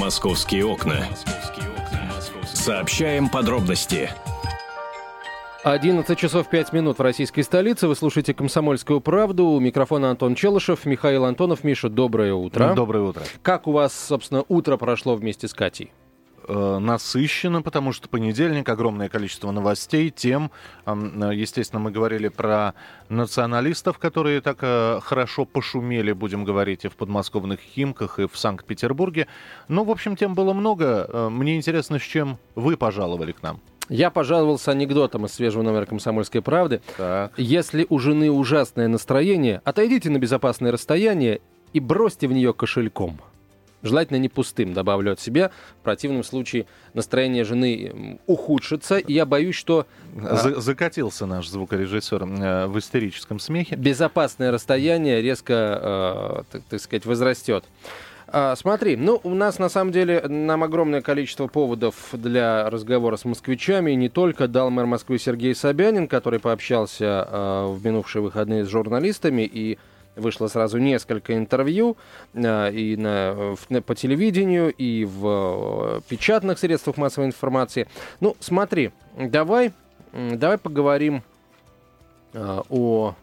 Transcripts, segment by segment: «Московские окна». Сообщаем подробности. 11 часов 5 минут в российской столице. Вы слушаете «Комсомольскую правду». У микрофона Антон Челышев, Михаил Антонов. Миша, доброе утро. Доброе утро. Как у вас, собственно, утро прошло вместе с Катей? Насыщенно, потому что понедельник, огромное количество новостей, тем. Естественно, мы говорили про националистов, которые так хорошо пошумели, будем говорить, и в подмосковных Химках, и в Санкт-Петербурге. Ну, в общем, тем было много. Мне интересно, с чем вы пожаловали к нам. Я пожаловался анекдотом из свежего номера «Комсомольской правды». Так. Если у жены ужасное настроение, отойдите на безопасное расстояние и бросьте в нее кошельком. Желательно не пустым, добавлю от себя. В противном случае настроение жены ухудшится. И я боюсь, что... Закатился наш звукорежиссер в истерическом смехе. Безопасное расстояние резко, так сказать, возрастет. Смотри, ну, у нас, на самом деле, нам огромное количество поводов для разговора с москвичами. И не только. Дал мэр Москвы Сергей Собянин, который пообщался в минувшие выходные с журналистами и... Вышло сразу несколько интервью и по телевидению, и в печатных средствах массовой информации. Ну, смотри, давай поговорим о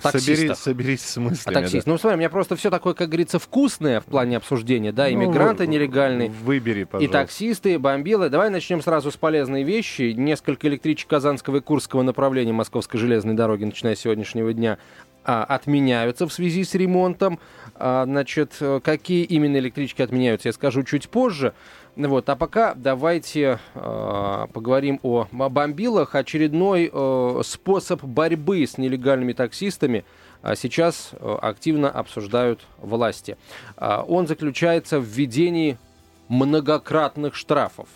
таксистах. Соберись с мыслями. О таксистах. Да. Ну, смотри, у меня просто все такое, как говорится, вкусное в плане обсуждения. Да, иммигранты нелегальные. Выбери, пожалуйста. И таксисты, и бомбилы. Давай начнем сразу с полезной вещи. Несколько электричек Казанского и Курского направления Московской железной дороги, начиная с сегодняшнего дня, отменяются в связи с ремонтом. Значит, какие именно электрички отменяются, я скажу чуть позже. Вот. А пока давайте поговорим о бомбилах. Очередной способ борьбы с нелегальными таксистами сейчас активно обсуждают власти. Он заключается в введении многократных штрафов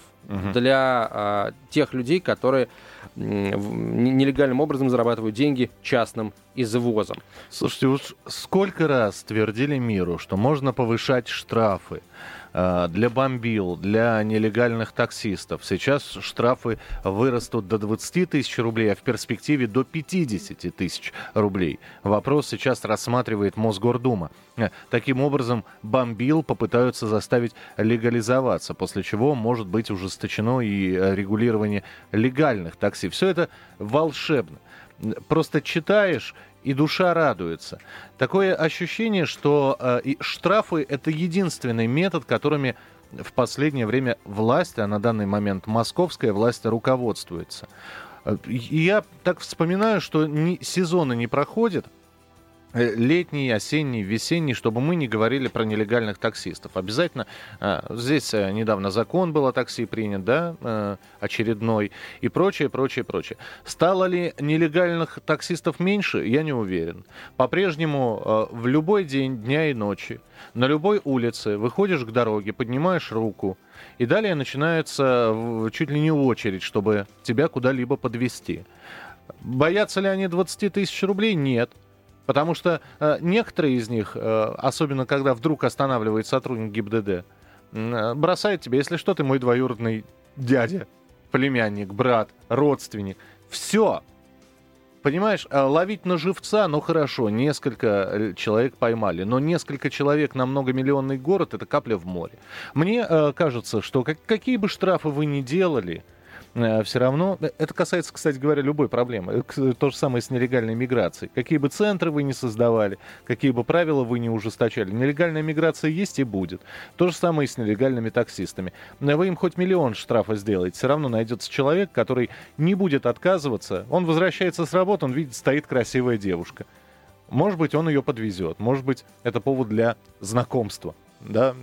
для тех людей, которые нелегальным образом зарабатывают деньги частным извозом. Слушайте, уж сколько раз твердили миру, что можно повышать штрафы для бомбил, для нелегальных таксистов. Сейчас штрафы вырастут до 20 тысяч рублей, а в перспективе до 50 тысяч рублей. Вопрос сейчас рассматривает Мосгордума. Таким образом, бомбил попытаются заставить легализоваться, после чего может быть ужесточено и регулирование легальных такси. Все это волшебно. Просто читаешь, и душа радуется. Такое ощущение, что штрафы — это единственный метод, которыми в последнее время власть, а на данный момент московская власть, руководствуется. Я так вспоминаю, что сезоны не проходят, летний, осенний, весенний, чтобы мы не говорили про нелегальных таксистов. Обязательно. Здесь недавно закон был о такси принят, да, очередной, и прочее, прочее, прочее. Стало ли нелегальных таксистов меньше, я не уверен. По-прежнему в любой день, дня и ночи, на любой улице выходишь к дороге, поднимаешь руку, и далее начинается чуть ли не очередь, чтобы тебя куда-либо подвезти. Боятся ли они 20 тысяч рублей? Нет. Потому что некоторые из них, особенно когда вдруг останавливает сотрудник ГИБДД, бросает тебе, если что, ты мой двоюродный дядя, племянник, брат, родственник. Все. Понимаешь, ловить на живца, ну хорошо, несколько человек поймали, но несколько человек на многомиллионный город – это капля в море. Мне кажется, что какие бы штрафы вы ни делали, все равно, это касается, кстати говоря, любой проблемы. То же самое с нелегальной миграцией. Какие бы центры вы ни создавали, какие бы правила вы ни ужесточали, нелегальная миграция есть и будет. То же самое и с нелегальными таксистами. Вы им хоть миллион штрафа сделаете, все равно найдется человек, который не будет отказываться. Он возвращается с работы, он видит, стоит красивая девушка. Может быть, он ее подвезет. Может быть, это повод для знакомства. Да,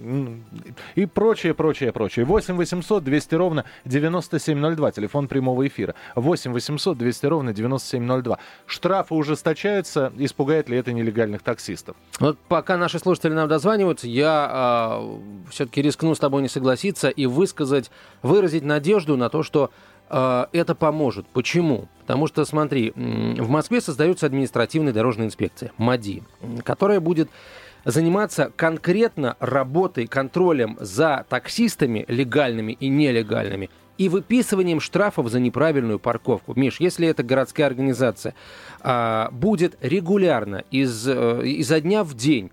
и прочее, прочее, прочее. 8 800 200 ровно 9702. Телефон прямого эфира. 8 800 200 ровно 9702. Штрафы ужесточаются. Испугает ли это нелегальных таксистов? Вот пока наши слушатели нам дозваниваются, я все-таки рискну с тобой не согласиться и выразить надежду на то, что это поможет. Почему? Потому что, смотри, в Москве создается административная дорожная инспекция, МАДИ, которая будет заниматься конкретно работой, контролем за таксистами, легальными и нелегальными, и выписыванием штрафов за неправильную парковку. Миш, если эта городская организация будет регулярно изо дня в день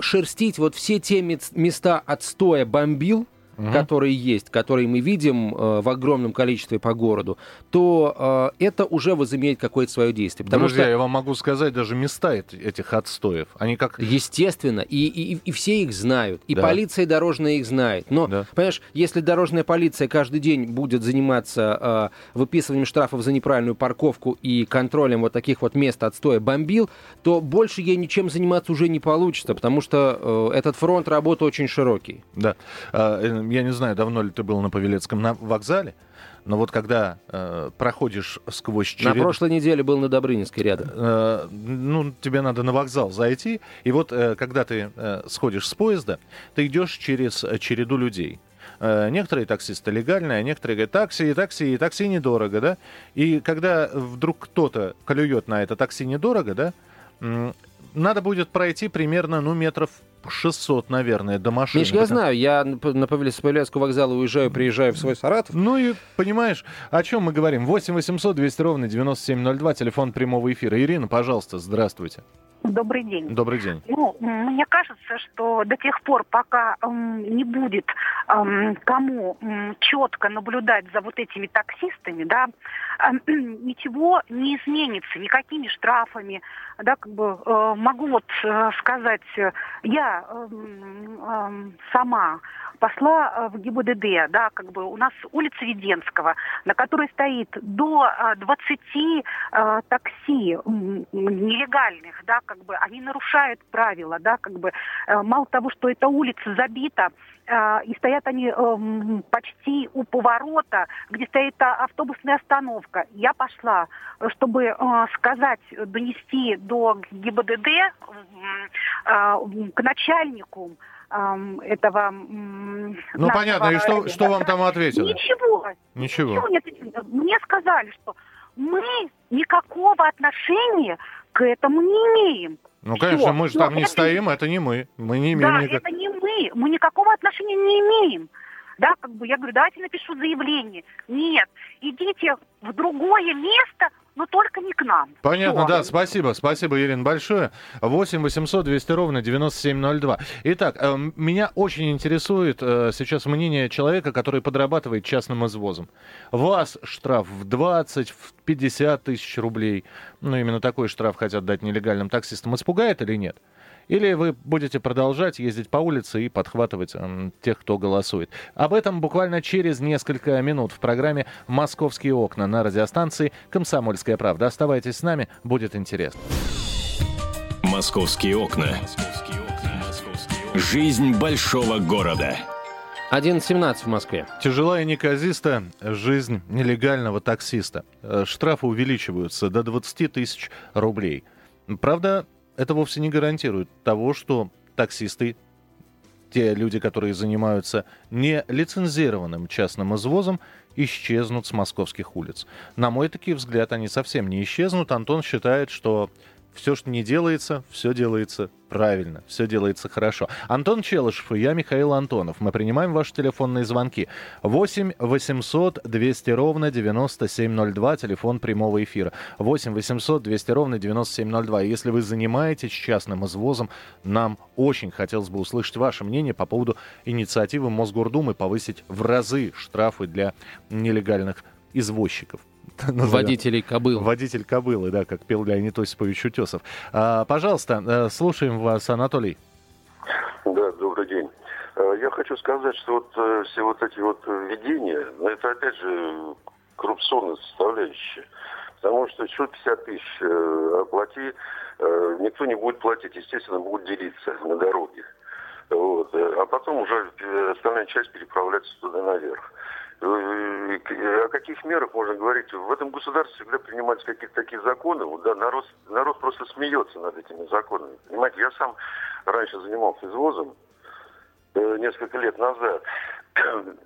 шерстить вот все те места отстоя бомбил, угу. которые есть, которые мы видим в огромном количестве по городу, то это уже возымеет какое-то свое действие. Потому Друзья, что... я вам могу сказать, даже места этих отстоев, они как... Естественно, и все их знают, и да. полиция дорожная их знает. Но, да. понимаешь, если дорожная полиция каждый день будет заниматься выписыванием штрафов за неправильную парковку и контролем вот таких вот мест отстоя бомбил, то больше ей ничем заниматься уже не получится, потому что этот фронт работы очень широкий. Да. Я не знаю, давно ли ты был на Павелецком вокзале, но вот когда проходишь сквозь череду... На прошлой неделе был на Добрынинской рядом. Тебе надо на вокзал зайти, и вот когда ты сходишь с поезда, ты идешь через череду людей. Некоторые таксисты легальные, а некоторые говорят, такси недорого, да? И когда вдруг кто-то клюет на это такси недорого, да, надо будет пройти примерно, метров 600, наверное, до машины. Миш, я знаю, я на Павелецкого вокзала уезжаю, приезжаю в свой Саратов. Ну и, понимаешь, о чем мы говорим? 8 800 200 ровно 9702, телефон прямого эфира. Ирина, пожалуйста, здравствуйте. Добрый день. Добрый день. Мне кажется, что до тех пор, пока не будет кому четко наблюдать за вот этими таксистами, да, ничего не изменится, никакими штрафами, да, как бы могу вот сказать, я сама пошла в ГИБДД, да, как бы у нас улица Веденского, на которой стоит до 20 такси нелегальных, да, как бы они нарушают правила, да, как бы мало того, что эта улица забита, и стоят они почти у поворота, где стоит автобусная остановка. Я пошла, чтобы сказать, донести до ГИБДД к начальнику этого... Ну, понятно, и что вам там ответили? Ничего. Мне сказали, что мы никакого отношения к этому не имеем. Ну, конечно, мы же там не стоим, это не мы. Мы не имеем никакого... Да, это не мы. Мы никакого отношения не имеем. Да, как бы я говорю, давайте напишу заявление. Нет, идите в другое место, но только не к нам. Понятно, да, спасибо. Спасибо, Ирина, большое. 8 800 200 ровно 9702. Итак, меня очень интересует сейчас мнение человека, который подрабатывает частным извозом. Вас штраф в 20, в 50 тысяч рублей. Ну, именно такой штраф хотят дать нелегальным таксистам. Испугает или нет? Или вы будете продолжать ездить по улице и подхватывать тех, кто голосует? Об этом буквально через несколько минут в программе «Московские окна» на радиостанции «Комсомольская правда». Оставайтесь с нами, будет интересно. «Московские окна». Жизнь большого города. 11:17 в Москве. Тяжела и неказиста жизнь нелегального таксиста. Штрафы увеличиваются до 20 тысяч рублей. Правда... Это вовсе не гарантирует того, что таксисты, те люди, которые занимаются нелицензированным частным извозом, исчезнут с московских улиц. На мой таки взгляд, они совсем не исчезнут. Антон считает, что все, что не делается, все делается правильно, все делается хорошо. Антон Челышев и я, Михаил Антонов. Мы принимаем ваши телефонные звонки. 8 800 200 ровно 9702, телефон прямого эфира. 8 800 200 ровно 9702. Если вы занимаетесь частным извозом, нам очень хотелось бы услышать ваше мнение по поводу инициативы Мосгордумы повысить в разы штрафы для нелегальных извозчиков. Водителей кобыл. Водитель кобылы, да, как пел Леонид Осипович Утесов. Пожалуйста, слушаем вас, Анатолий. Да, добрый день. Я хочу сказать, что вот все вот эти вот введения, это опять же коррупционная составляющая. Потому что 50 тысяч оплати, никто не будет платить, естественно, будут делиться на дороге. Вот. А потом уже остальная часть переправляется туда наверх. О каких мерах можно говорить? В этом государстве всегда принимаются какие-то такие законы. Вот, да, народ просто смеется над этими законами. Понимаете, я сам раньше занимался извозом несколько лет назад.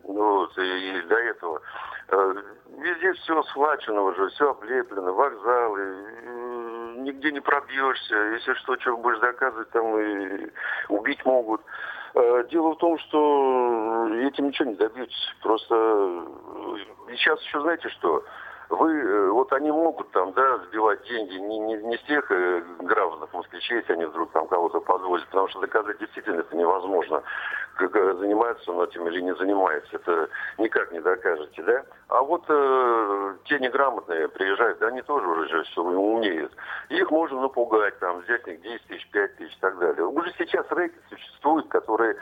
Вот, и до этого. Везде все схвачено уже, все облеплено, вокзалы. Нигде не пробьешься. Если что, будешь доказывать, там и убить могут. Дело в том, что этим ничего не добьетесь. Просто сейчас еще знаете что? Вы, вот они могут там, да, сбивать деньги не с тех граждан, москвичей, если они вдруг там кого-то позволят, потому что доказать действительно это невозможно. Как занимается он этим или не занимается, это никак не докажете, да? А вот те неграмотные приезжают, да, они тоже уже все умнеют. Их можно напугать, там, взять их 10 тысяч, 5 тысяч и так далее. Уже сейчас рэкет существует, который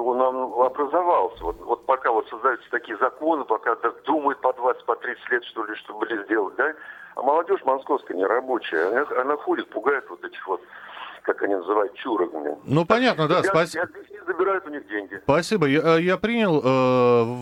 он нам образовался. Вот пока вот создаются такие законы, пока думают по 20, по 30 лет, что ли, чтобы сделать, да? А молодежь московская нерабочая, она ходит, пугает вот этих вот, как они называют, чурогами. Ну, понятно, да, спасибо. Забирают у них деньги. Спасибо. Я принял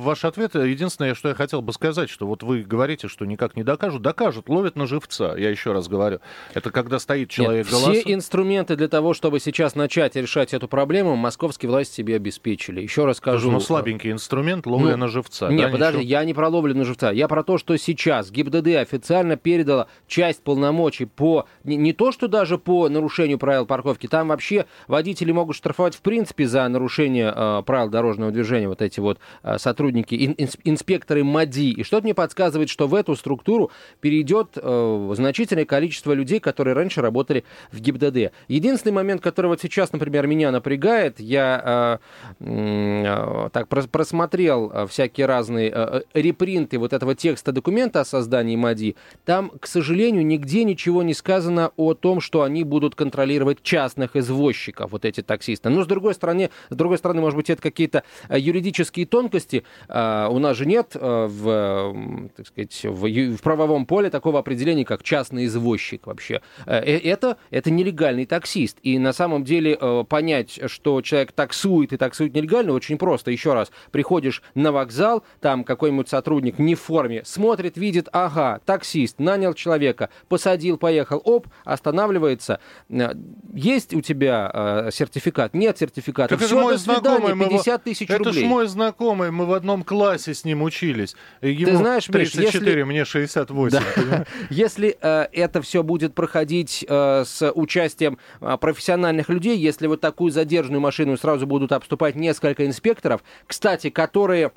ваш ответ. Единственное, что я хотел бы сказать, что вот вы говорите, что никак не докажут. Докажут, ловят на живца. Я еще раз говорю. Это когда стоит человек голосует. Все инструменты для того, чтобы сейчас начать решать эту проблему, московские власти себе обеспечили. Еще раз скажу. Ну, слабенький инструмент, ловля на живца. Нет, да, подожди, я не про ловлю на живца. Я про то, что сейчас ГИБДД официально передала часть полномочий по... Не то, что даже по нарушению правил парковки. Там вообще водители могут штрафовать в принципе за нарушение правил дорожного движения, вот эти вот сотрудники, инспекторы МАДИ. И что-то мне подсказывает, что в эту структуру перейдет значительное количество людей, которые раньше работали в ГИБДД. Единственный момент, который вот сейчас, например, меня напрягает, я так просмотрел всякие разные репринты вот этого текста документа о создании МАДИ. Там, к сожалению, нигде ничего не сказано о том, что они будут контролировать частных извозчиков, вот эти таксисты. Но, с другой стороны, может быть, это какие-то юридические тонкости. У нас же нет в правовом поле такого определения, как частный извозчик вообще. Это нелегальный таксист. И на самом деле понять, что человек таксует и таксует нелегально, очень просто. Еще раз, приходишь на вокзал, там какой-нибудь сотрудник не в форме, смотрит, видит, ага, таксист, нанял человека, посадил, поехал, оп, останавливается. Есть у тебя сертификат? Нет сертификата. Так это мой знакомый, 50 тысяч рублей. Это ж мой знакомый, мы в одном классе с ним учились. Ему ты знаешь, 34, Миш, мне 68. Да. Если это все будет проходить с участием профессиональных людей, если вот такую задержанную машину сразу будут обступать несколько инспекторов, кстати, которые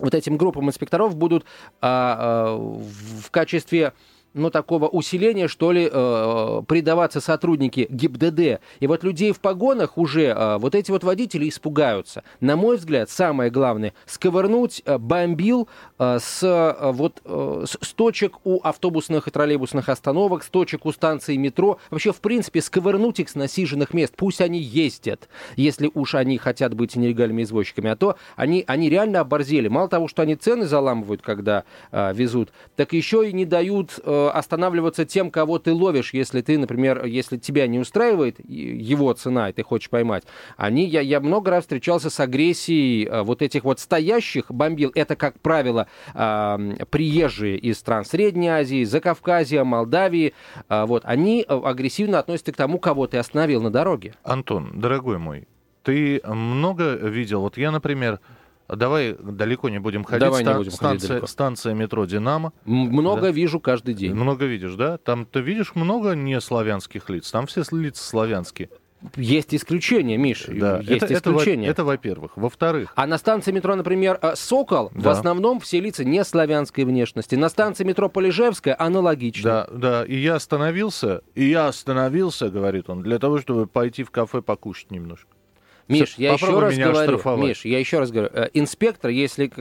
вот этим группам инспекторов будут в качестве... ну, такого усиления, что ли, предаваться сотрудники ГИБДД. И вот людей в погонах уже вот эти вот водители испугаются. На мой взгляд, самое главное, сковырнуть бомбил с точек у автобусных и троллейбусных остановок, с точек у станции метро. Вообще, в принципе, сковырнуть их с насиженных мест. Пусть они ездят, если уж они хотят быть нелегальными извозчиками. А то они реально оборзели. Мало того, что они цены заламывают, когда везут, так еще и не дают... останавливаться тем, кого ты ловишь, если ты, например, если тебя не устраивает его цена, и ты хочешь поймать. Я много раз встречался с агрессией вот этих вот стоящих бомбил. Это, как правило, приезжие из стран Средней Азии, Закавказья, Молдавии. Вот, они агрессивно относятся к тому, кого ты остановил на дороге. Антон, дорогой мой, ты много видел? Вот я, например... Давай далеко не будем ходить. Станция метро «Динамо». Много вижу каждый день. Много видишь, да? Там ты видишь много неславянских лиц. Там все лица славянские. Есть исключения, Миш. Да. Есть исключения. Это во-первых. Во-вторых. А на станции метро, например, «Сокол», да, в основном все лица не славянской внешности. На станции метро Полежаевская аналогично. Да, да. И я остановился, говорит он, для того, чтобы пойти в кафе покушать немножко. Миш, я еще раз говорю, инспектор, если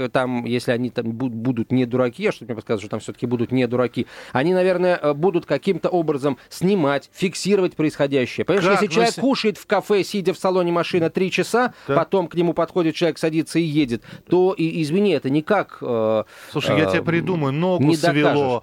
они там будут не дураки, я что-то мне подсказываю, что там все-таки будут не дураки, они, наверное, будут каким-то образом снимать, фиксировать происходящее. Понимаешь, как? Если человек кушает в кафе, сидя в салоне машины 3 часа, да, потом к нему подходит человек, садится и едет, то, извини, это никак... Слушай, я тебе придумаю, ногу свело,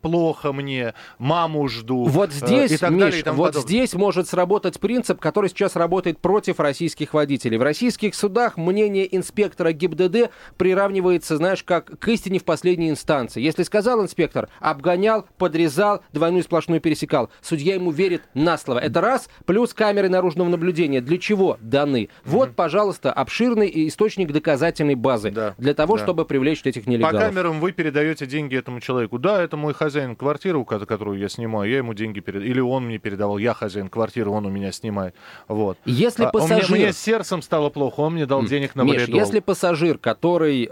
плохо мне, маму жду, вот здесь, и так Миш, далее. И вот подобное. Здесь может сработать принцип, который сейчас работает против российских водителей. В российских судах мнение инспектора ГИБДД приравнивается, знаешь, как к истине в последней инстанции. Если сказал инспектор, обгонял, подрезал, двойную сплошную пересекал, судья ему верит на слово. Это раз, плюс камеры наружного наблюдения. Для чего даны? Вот, пожалуйста, обширный источник доказательной базы. Да. Для того, да, чтобы привлечь этих нелегалов. По камерам вы передаете деньги этому человеку. Да, это мой хозяин квартиры, которую я снимаю, я ему деньги передаю. Или он мне передавал, я хозяин квартиры, он у меня снимает. Вот. Если пассажир... Мне сердцем стало плохо, он мне дал денег на валидол. Миш, если пассажир, который,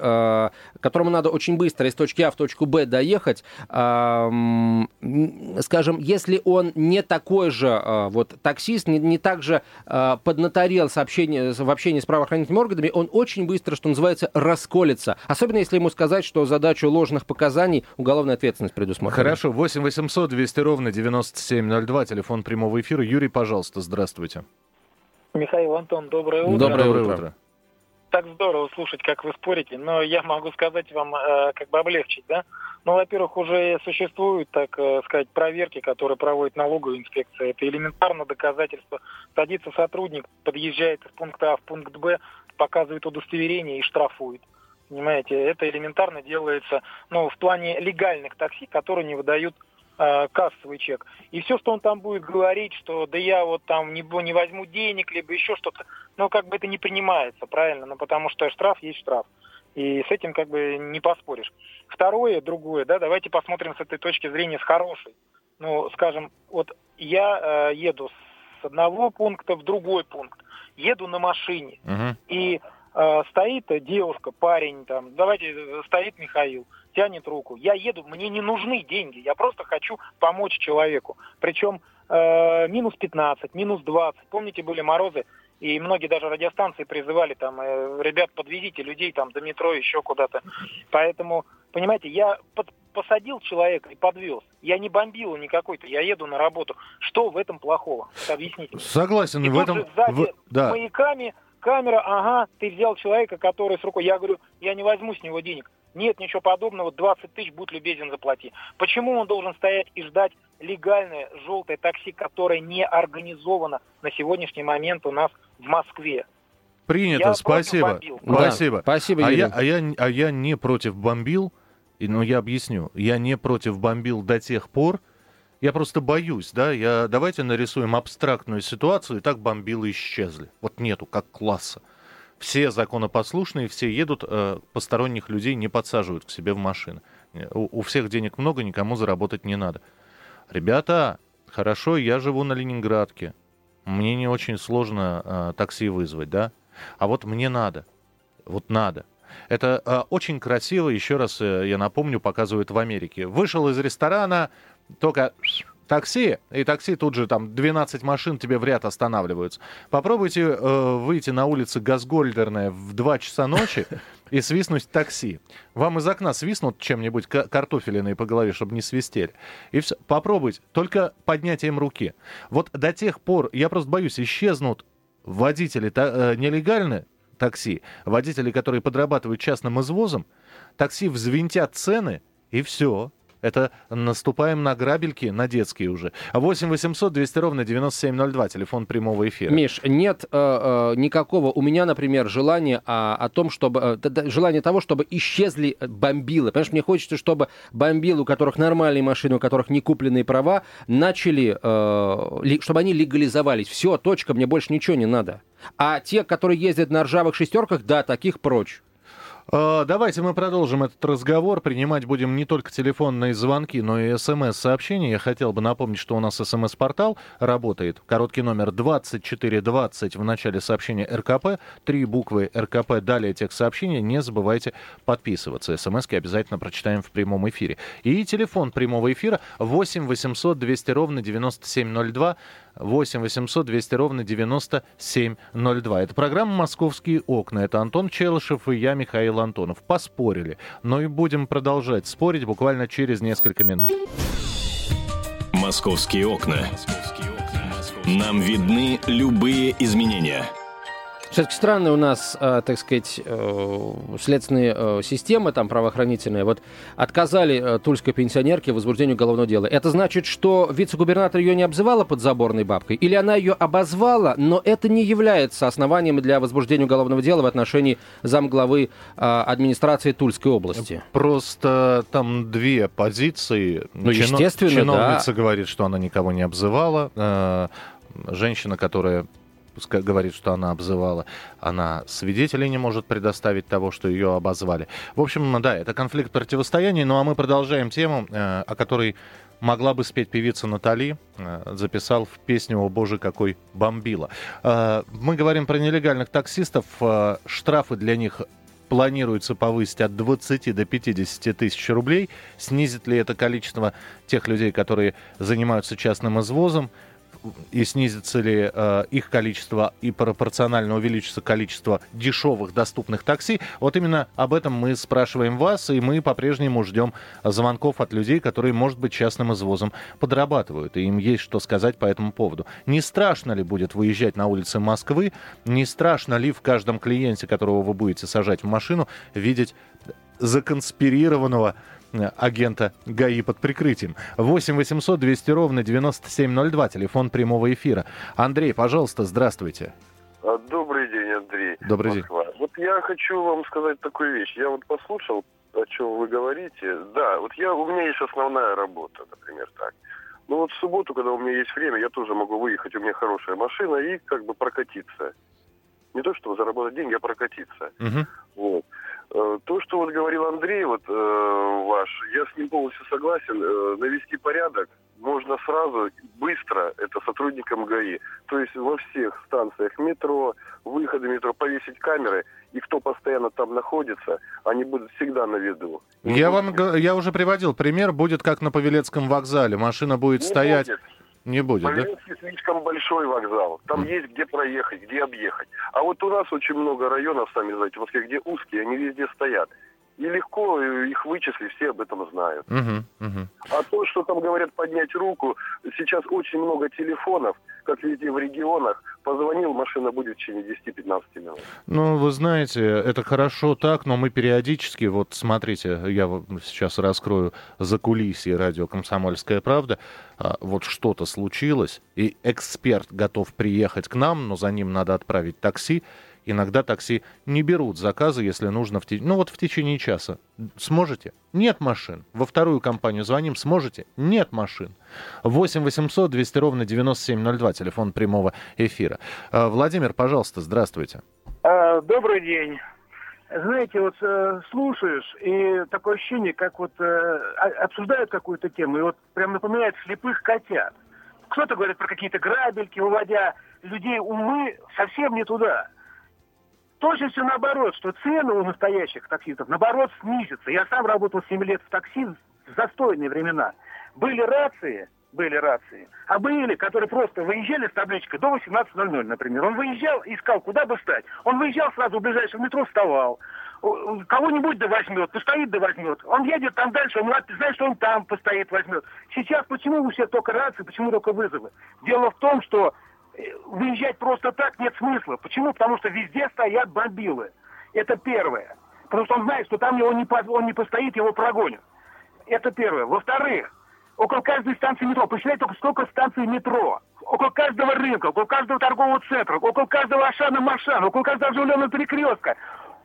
которому надо очень быстро из точки А в точку Б доехать, скажем, если он не такой же вот таксист, не так же поднаторел в общении с правоохранительными органами, он очень быстро, что называется, расколется. Особенно, если ему сказать, что задачу ложных показаний уголовная ответственность предусмотрена. Хорошо, 8 800 200 ровно 9702, телефон прямого эфира. Юрий, пожалуйста, здравствуйте. Михаил, Антон, доброе утро. Доброе утро. Так здорово слушать, как вы спорите, но я могу сказать вам, как бы облегчить, да? Ну, во-первых, уже существуют, так сказать, проверки, которые проводит налоговая инспекция. Это элементарно доказательство. Садится сотрудник, подъезжает из пункта А в пункт Б, показывает удостоверение и штрафует. Понимаете, это элементарно делается, ну, в плане легальных такси, которые не выдают кассовый чек. И все, что он там будет говорить, что да я вот там не возьму денег, либо еще что-то, ну, как бы это не принимается, правильно, ну, потому что штраф есть штраф. И с этим как бы не поспоришь. Другое, да, давайте посмотрим с этой точки зрения, с хорошей. Ну, скажем, вот я еду с одного пункта в другой пункт, еду на машине, и стоит девушка, парень, там, давайте, стоит Михаил, тянет руку. Я еду, мне не нужны деньги, я просто хочу помочь человеку. Причем минус 15, минус 20, помните, были морозы, и многие даже радиостанции призывали, там, ребят, подвезите людей, там, до метро, еще куда-то. Поэтому, понимаете, я посадил человека и подвез. Я не бомбил никакой-то, я еду на работу. Что в этом плохого? Объясните. Согласен. И в этом... же сзади с маяками... Камера, ага, ты взял человека, который с рукой... Я говорю, я не возьму с него денег. Нет, ничего подобного, 20 тысяч, будь любезен, заплати. Почему он должен стоять и ждать легальное желтое такси, которое не организовано на сегодняшний момент у нас в Москве? Принято, спасибо. Спасибо. Да, спасибо, Юрий. А я не против бомбил, но я объясню. Я не против бомбил до тех пор, я просто боюсь, да, давайте нарисуем абстрактную ситуацию, и так бомбилы исчезли. Вот нету, как класса. Все законопослушные, все едут, посторонних людей не подсаживают к себе в машины. У всех денег много, никому заработать не надо. Ребята, хорошо, я живу на Ленинградке, мне не очень сложно такси вызвать, да, а вот мне надо, вот надо. Это очень красиво, еще раз я напомню, показывают в Америке. Вышел из ресторана... Только такси, и такси тут же там 12 машин тебе в ряд останавливаются. Попробуйте выйти на улицу Газгольдерная в 2 часа ночи и свистнуть такси. Вам из окна свистнут чем-нибудь картофелиной по голове, чтобы не свистели. И все. Попробуйте, только поднятием руки. Вот до тех пор, я просто боюсь, исчезнут водители нелегальные такси, водители, которые подрабатывают частным извозом, такси взвинтят цены, и все. Это наступаем на грабельки, на детские уже. 8 800 200 ровно 9702, телефон прямого эфира. Миш, нет никакого у меня, например, желания о том, чтобы... желание того, чтобы исчезли бомбилы. Понимаешь, мне хочется, чтобы бомбилы, у которых нормальные машины, у которых не купленные права, начали... чтобы они легализовались. Все, точка, мне больше ничего не надо. А те, которые ездят на ржавых шестерках, да, таких прочь. Давайте мы продолжим этот разговор. Принимать будем не только телефонные звонки, но и смс-сообщения. Я хотел бы напомнить, что у нас смс-портал работает. Короткий номер 2420 в начале сообщения РКП. 3 буквы РКП, далее текст сообщения. Не забывайте подписываться. СМСки обязательно прочитаем в прямом эфире. И телефон прямого эфира 8 800 200 ровно 9702. 8 800 200 ровно 9702. Это программа «Московские окна». Это Антон Челышев и я, Михаил Антонов. Поспорили, но и будем продолжать спорить буквально через несколько минут. «Московские окна». Нам видны любые изменения. Все-таки странная у нас, так сказать, следственная система, там, правоохранительная. Вот отказали тульской пенсионерке в возбуждении уголовного дела. Это значит, что вице-губернатор ее не обзывала подзаборной бабкой? Или она ее обозвала, но это не является основанием для возбуждения уголовного дела в отношении замглавы администрации Тульской области? Просто там две позиции. Ну, естественно, чиновница говорит, что она никого не обзывала. Женщина, которая... пускай говорит, что она обзывала, она свидетелей не может предоставить того, что ее обозвали. В общем, да, это конфликт противостояний, ну а мы продолжаем тему, о которой могла бы спеть певица Натали, записал в песню «О боже, какой бомбило». Мы говорим про нелегальных таксистов. Штрафы для них планируется повысить от 20 до 50 тысяч рублей. Снизит ли это количество тех людей, которые занимаются частным извозом? И снизится ли их количество, и пропорционально увеличится количество дешевых доступных такси? Вот именно об этом мы спрашиваем вас, и мы по-прежнему ждем звонков от людей, которые, может быть, частным извозом подрабатывают, и им есть что сказать по этому поводу. Не страшно ли будет выезжать на улицы Москвы? Не страшно ли в каждом клиенте, которого вы будете сажать в машину, видеть законспирированного агента ГАИ под прикрытием? 8 800 200 ровно 9702, телефон прямого эфира. Андрей, пожалуйста, здравствуйте. Добрый день, Андрей. Добрый день. Москва. Вот я хочу вам сказать такую вещь. Я вот послушал, о чем вы говорите. Да, вот у меня есть основная работа, например, так. Ну вот в субботу, когда у меня есть время, я тоже могу выехать, у меня хорошая машина, и как бы прокатиться. Не то, чтобы заработать деньги, а прокатиться. Угу. Вот. То, что вот говорил Андрей, вот ваш, я с ним полностью согласен, навести порядок можно сразу, быстро, это сотрудникам ГАИ. То есть во всех станциях метро, выходы метро, повесить камеры, и кто постоянно там находится, они будут всегда на виду. Я уже приводил пример, будет как на Павелецком вокзале, машина будет стоять... Будет. Не будет, Полежаевский, да? Слишком большой вокзал. Там есть где проехать, где объехать. А вот у нас очень много районов, сами знаете, в Москве, где узкие, они везде стоят. И легко их вычислить, все об этом знают. А то, что там говорят поднять руку, сейчас очень много телефонов, как видите, в регионах. Позвонил, машина будет в течение 10-15 минут. Ну, вы знаете, это хорошо так, но мы периодически, вот смотрите, я сейчас раскрою закулисье радио «Комсомольская правда», вот что-то случилось, и эксперт готов приехать к нам, но за ним надо отправить такси. Иногда такси не берут заказы, если нужно в течение часа. Сможете? Нет машин. Во вторую компанию звоним. Сможете? Нет машин. 8 800 200 ровно 9702. Телефон прямого эфира. Владимир, пожалуйста, здравствуйте. Добрый день. Знаете, вот слушаешь, и такое ощущение, как вот обсуждают какую-то тему, и вот прям напоминает слепых котят. Кто-то говорит про какие-то грабельки, выводя людей умы совсем не туда. Тоже все наоборот, что цены у настоящих таксистов, наоборот, снизятся. Я сам работал 7 лет в такси в застойные времена. Были рации, а были, которые просто выезжали с табличкой до 18:00, например. Он выезжал, искал, куда бы встать. Он выезжал сразу в ближайшее метро, вставал. Кого-нибудь да возьмет, постоит да возьмет. Он едет там дальше, он знает, что он там постоит, возьмет. Сейчас почему у всех только рации, почему только вызовы? Дело в том, что выезжать просто так нет смысла. Почему? Потому что везде стоят бомбилы. Это первое. Потому что он знает, что там он не постоит, его прогонят. Это первое. Во-вторых, около каждой станции метро. Посчитайте только сколько станций метро. Около каждого рынка, около каждого торгового центра, около каждого Ашана-Машана, около каждого оживленного перекрестка.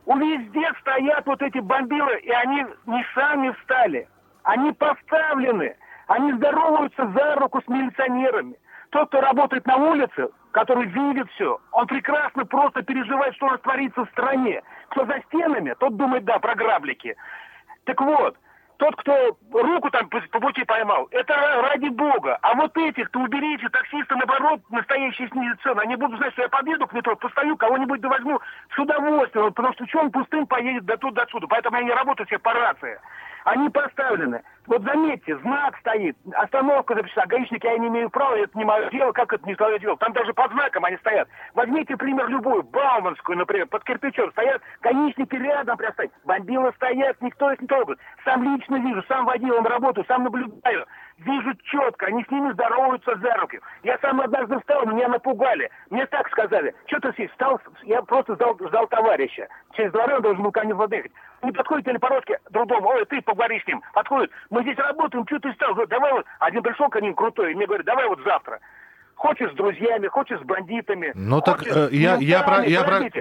Везде стоят вот эти бомбилы, и они не сами встали. Они поставлены. Они здороваются за руку с милиционерами. Тот, кто работает на улице, который видит все, он прекрасно просто переживает, что у нас творится в стране. Кто за стенами, тот думает, да, про граблики. Так вот, тот, кто руку там по пути поймал, это ради бога. А вот этих-то уберите, таксисты, наоборот, настоящие снизят цены. Они будут знать, что я подъеду к метро, постою, кого-нибудь да возьму с удовольствием, потому что он пустым поедет до туда, до сюда. Поэтому они работают все по рации. Они поставлены. Вот заметьте, знак стоит, остановка записана, гаишники, я не имею права, это не мое дело, как это не мое дело. Там даже под знаком они стоят. Возьмите пример любую, Бауманскую, например, под кирпичом стоят, гаишники рядом прям стоят. Бомбилы стоят, никто их не трогает. Сам лично вижу, сам водилом работаю, сам наблюдаю. Вижу четко, они с ними здороваются за руки. Я сам однажды встал, меня напугали. Мне так сказали, что ты здесь встал, я просто ждал товарища. Через дворы он должен был ко мне подъехать. Не подходит или по-русски другому, ой, ты поговори с ним. Подходит, мы здесь работаем, что ты встал? Давай вот, один пришел ко мне крутой, и мне говорит, давай вот завтра. Хочешь с друзьями, хочешь с бандитами. Ну так извините,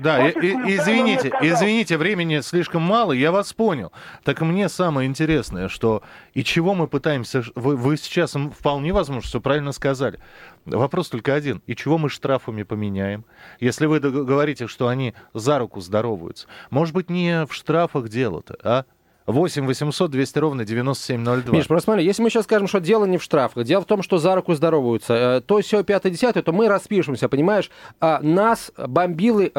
времени слишком мало, я вас понял. Так мне самое интересное, что и чего мы пытаемся... Вы сейчас вполне возможно все правильно сказали. Вопрос только один. И чего мы штрафами поменяем? Если вы говорите, что они за руку здороваются. Может быть, не в штрафах дело-то, а? 8 800 200 ровно 9702. Миш, просто смотри, если мы сейчас скажем, что дело не в штрафах, дело в том, что за руку здороваются, то все 5-10, то мы распишемся, понимаешь? Нас бомбилы,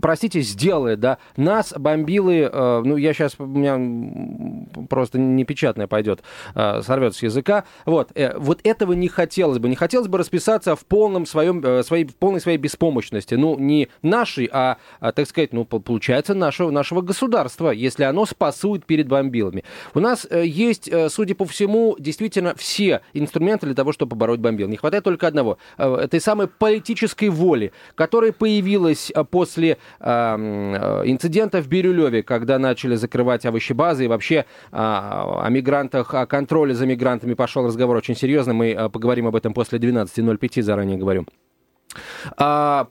простите, сделали, да, нас бомбилы, ну, я сейчас, у меня просто непечатное пойдет, сорвется с языка, вот этого не хотелось бы, расписаться в полной своей беспомощности, ну, не нашей, а так сказать, ну, получается, нашего государства, если оно спасует перед бомбилами. У нас есть, судя по всему, действительно все инструменты для того, чтобы побороть бомбил. Не хватает только одного, этой самой политической воли, которая появилась после инцидента в Бирюлеве, когда начали закрывать овощебазы, и вообще о мигрантах, о контроле за мигрантами пошел разговор очень серьезный, мы поговорим об этом после 12:05, заранее говорю.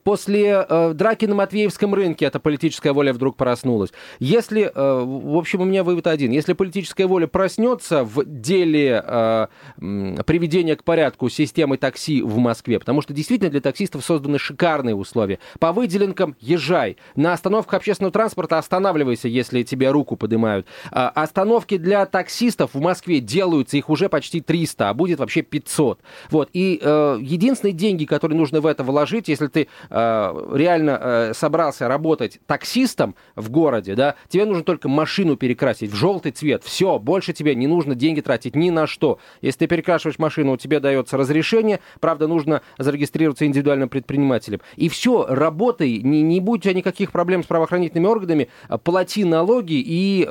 После драки на Матвеевском рынке эта политическая воля вдруг проснулась. Если, в общем, у меня вывод один. Если политическая воля проснется в деле приведения к порядку системы такси в Москве, потому что действительно для таксистов созданы шикарные условия. По выделенкам езжай. На остановках общественного транспорта останавливайся, если тебе руку поднимают. Остановки для таксистов в Москве делаются, их уже почти 300, а будет вообще 500. Вот. И единственные деньги, которые нужно в это вложить, если ты реально собрался работать таксистом в городе, да, тебе нужно только машину перекрасить в желтый цвет. Все, больше тебе не нужно деньги тратить ни на что. Если ты перекрашиваешь машину, тебе дается разрешение, правда, нужно зарегистрироваться индивидуальным предпринимателем. И все, работай, не будь у тебя никаких проблем с правоохранительными органами, плати налоги и...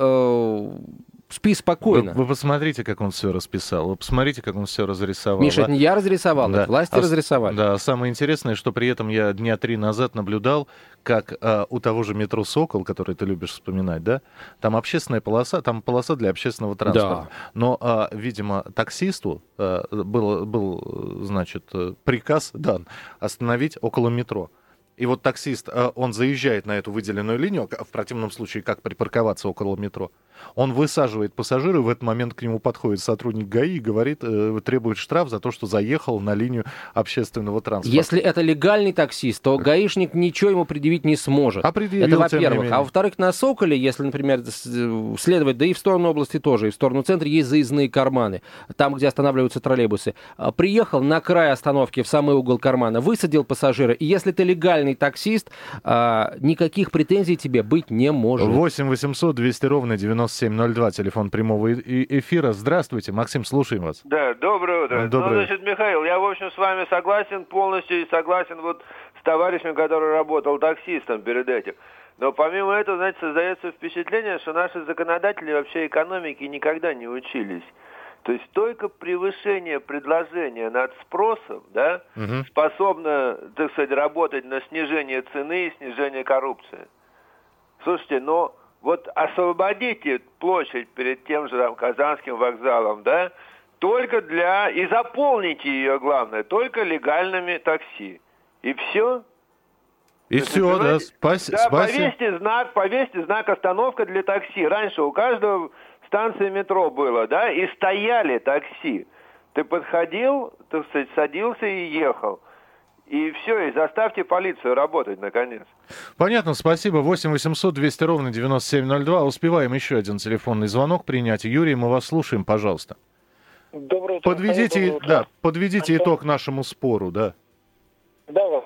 спи спокойно. Вы посмотрите, как он все расписал. Вы посмотрите, как он все разрисовал. Миша, это не я разрисовал, да. Это власти разрисовали. Да, самое интересное, что при этом я дня 3 назад наблюдал, как у того же метро «Сокол», который ты любишь вспоминать, да, там общественная полоса, там полоса для общественного транспорта. Да. Но, видимо, таксисту был, значит, приказ дан остановить около метро. И вот таксист, он заезжает на эту выделенную линию, в противном случае, как припарковаться около метро. Он высаживает пассажира, в этот момент к нему подходит сотрудник ГАИ и говорит, требует штраф за то, что заехал на линию общественного транспорта. Если это легальный таксист, то гаишник ничего ему предъявить не сможет. А предъявил, это во-первых. А во-вторых, на «Соколе», если, например, следовать, да и в сторону области тоже, и в сторону центра, есть заездные карманы, там, где останавливаются троллейбусы. Приехал на край остановки, в самый угол кармана, высадил пассажира, и если ты легальный таксист, никаких претензий тебе быть не может. 8 800 200 ровно 9702, телефон прямого эфира. Здравствуйте, Максим, слушаем вас. Да, доброе утро. Доброе. Ну, значит, Михаил, я, в общем, с вами согласен полностью и согласен вот с товарищем, который работал таксистом перед этим. Но помимо этого, знаете, создается впечатление, что наши законодатели вообще экономики никогда не учились. То есть только превышение предложения над спросом, да, способно, так сказать, работать на снижение цены и снижение коррупции. Слушайте, но вот освободите площадь перед тем же там Казанским вокзалом, да, только для... И заполните ее, главное, только легальными такси. И все... И все, да, повесьте знак «Остановка для такси». Раньше у каждого станции метро было, да, и стояли такси. Ты подходил, так сказать, садился и ехал. И все, и заставьте полицию работать, наконец. Понятно, спасибо. 8 800 200 ровно 9702. Успеваем еще один телефонный звонок принять. Юрий, мы вас слушаем, пожалуйста. Доброе утро. Подведите итог нашему спору, да. Да, вы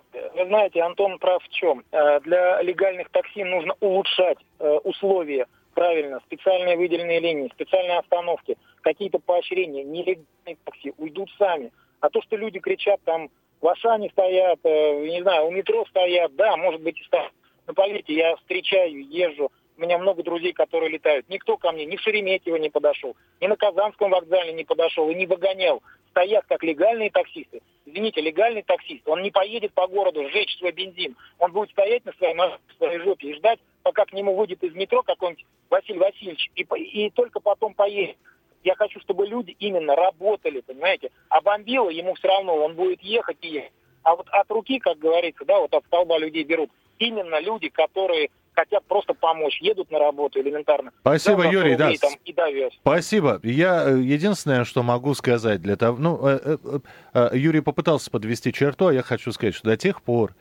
знаете, Антон прав в чем. Для легальных такси нужно улучшать условия, правильно, специальные выделенные линии, специальные остановки, какие-то поощрения. Нелегальные такси уйдут сами. А то, что люди кричат, там, в Ашане стоят, не знаю, у метро стоят, да, может быть, и стоят. Но поверьте, я встречаю, езжу, у меня много друзей, которые летают. Никто ко мне ни в Шереметьево не подошел, ни на Казанском вокзале не подошел и не выгонял. Стоят как легальные таксисты. Извините, легальный таксист, он не поедет по городу сжечь свой бензин. Он будет стоять на своей жопе и ждать, пока к нему выйдет из метро какой-нибудь Василий Васильевич, и только потом поедет. Я хочу, чтобы люди именно работали, понимаете. А бомбило ему все равно, он будет ехать и ехать. А вот от руки, как говорится, да, вот от столба людей берут. Именно люди, которые хотят просто помочь, едут на работу элементарно. Спасибо, да, Юрий, да. Там, и довез. Спасибо. Я единственное, что могу сказать, для того, Юрий попытался подвести черту, а я хочу сказать, что до тех пор,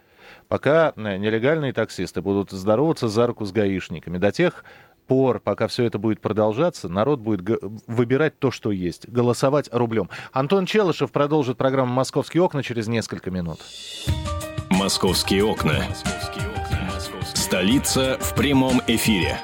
пока нелегальные таксисты будут здороваться за руку с гаишниками, до тех пор, пока все это будет продолжаться, народ будет выбирать то, что есть, голосовать рублем. Антон Челышев продолжит программу «Московские окна» через несколько минут. «Московские окна». Столица в прямом эфире.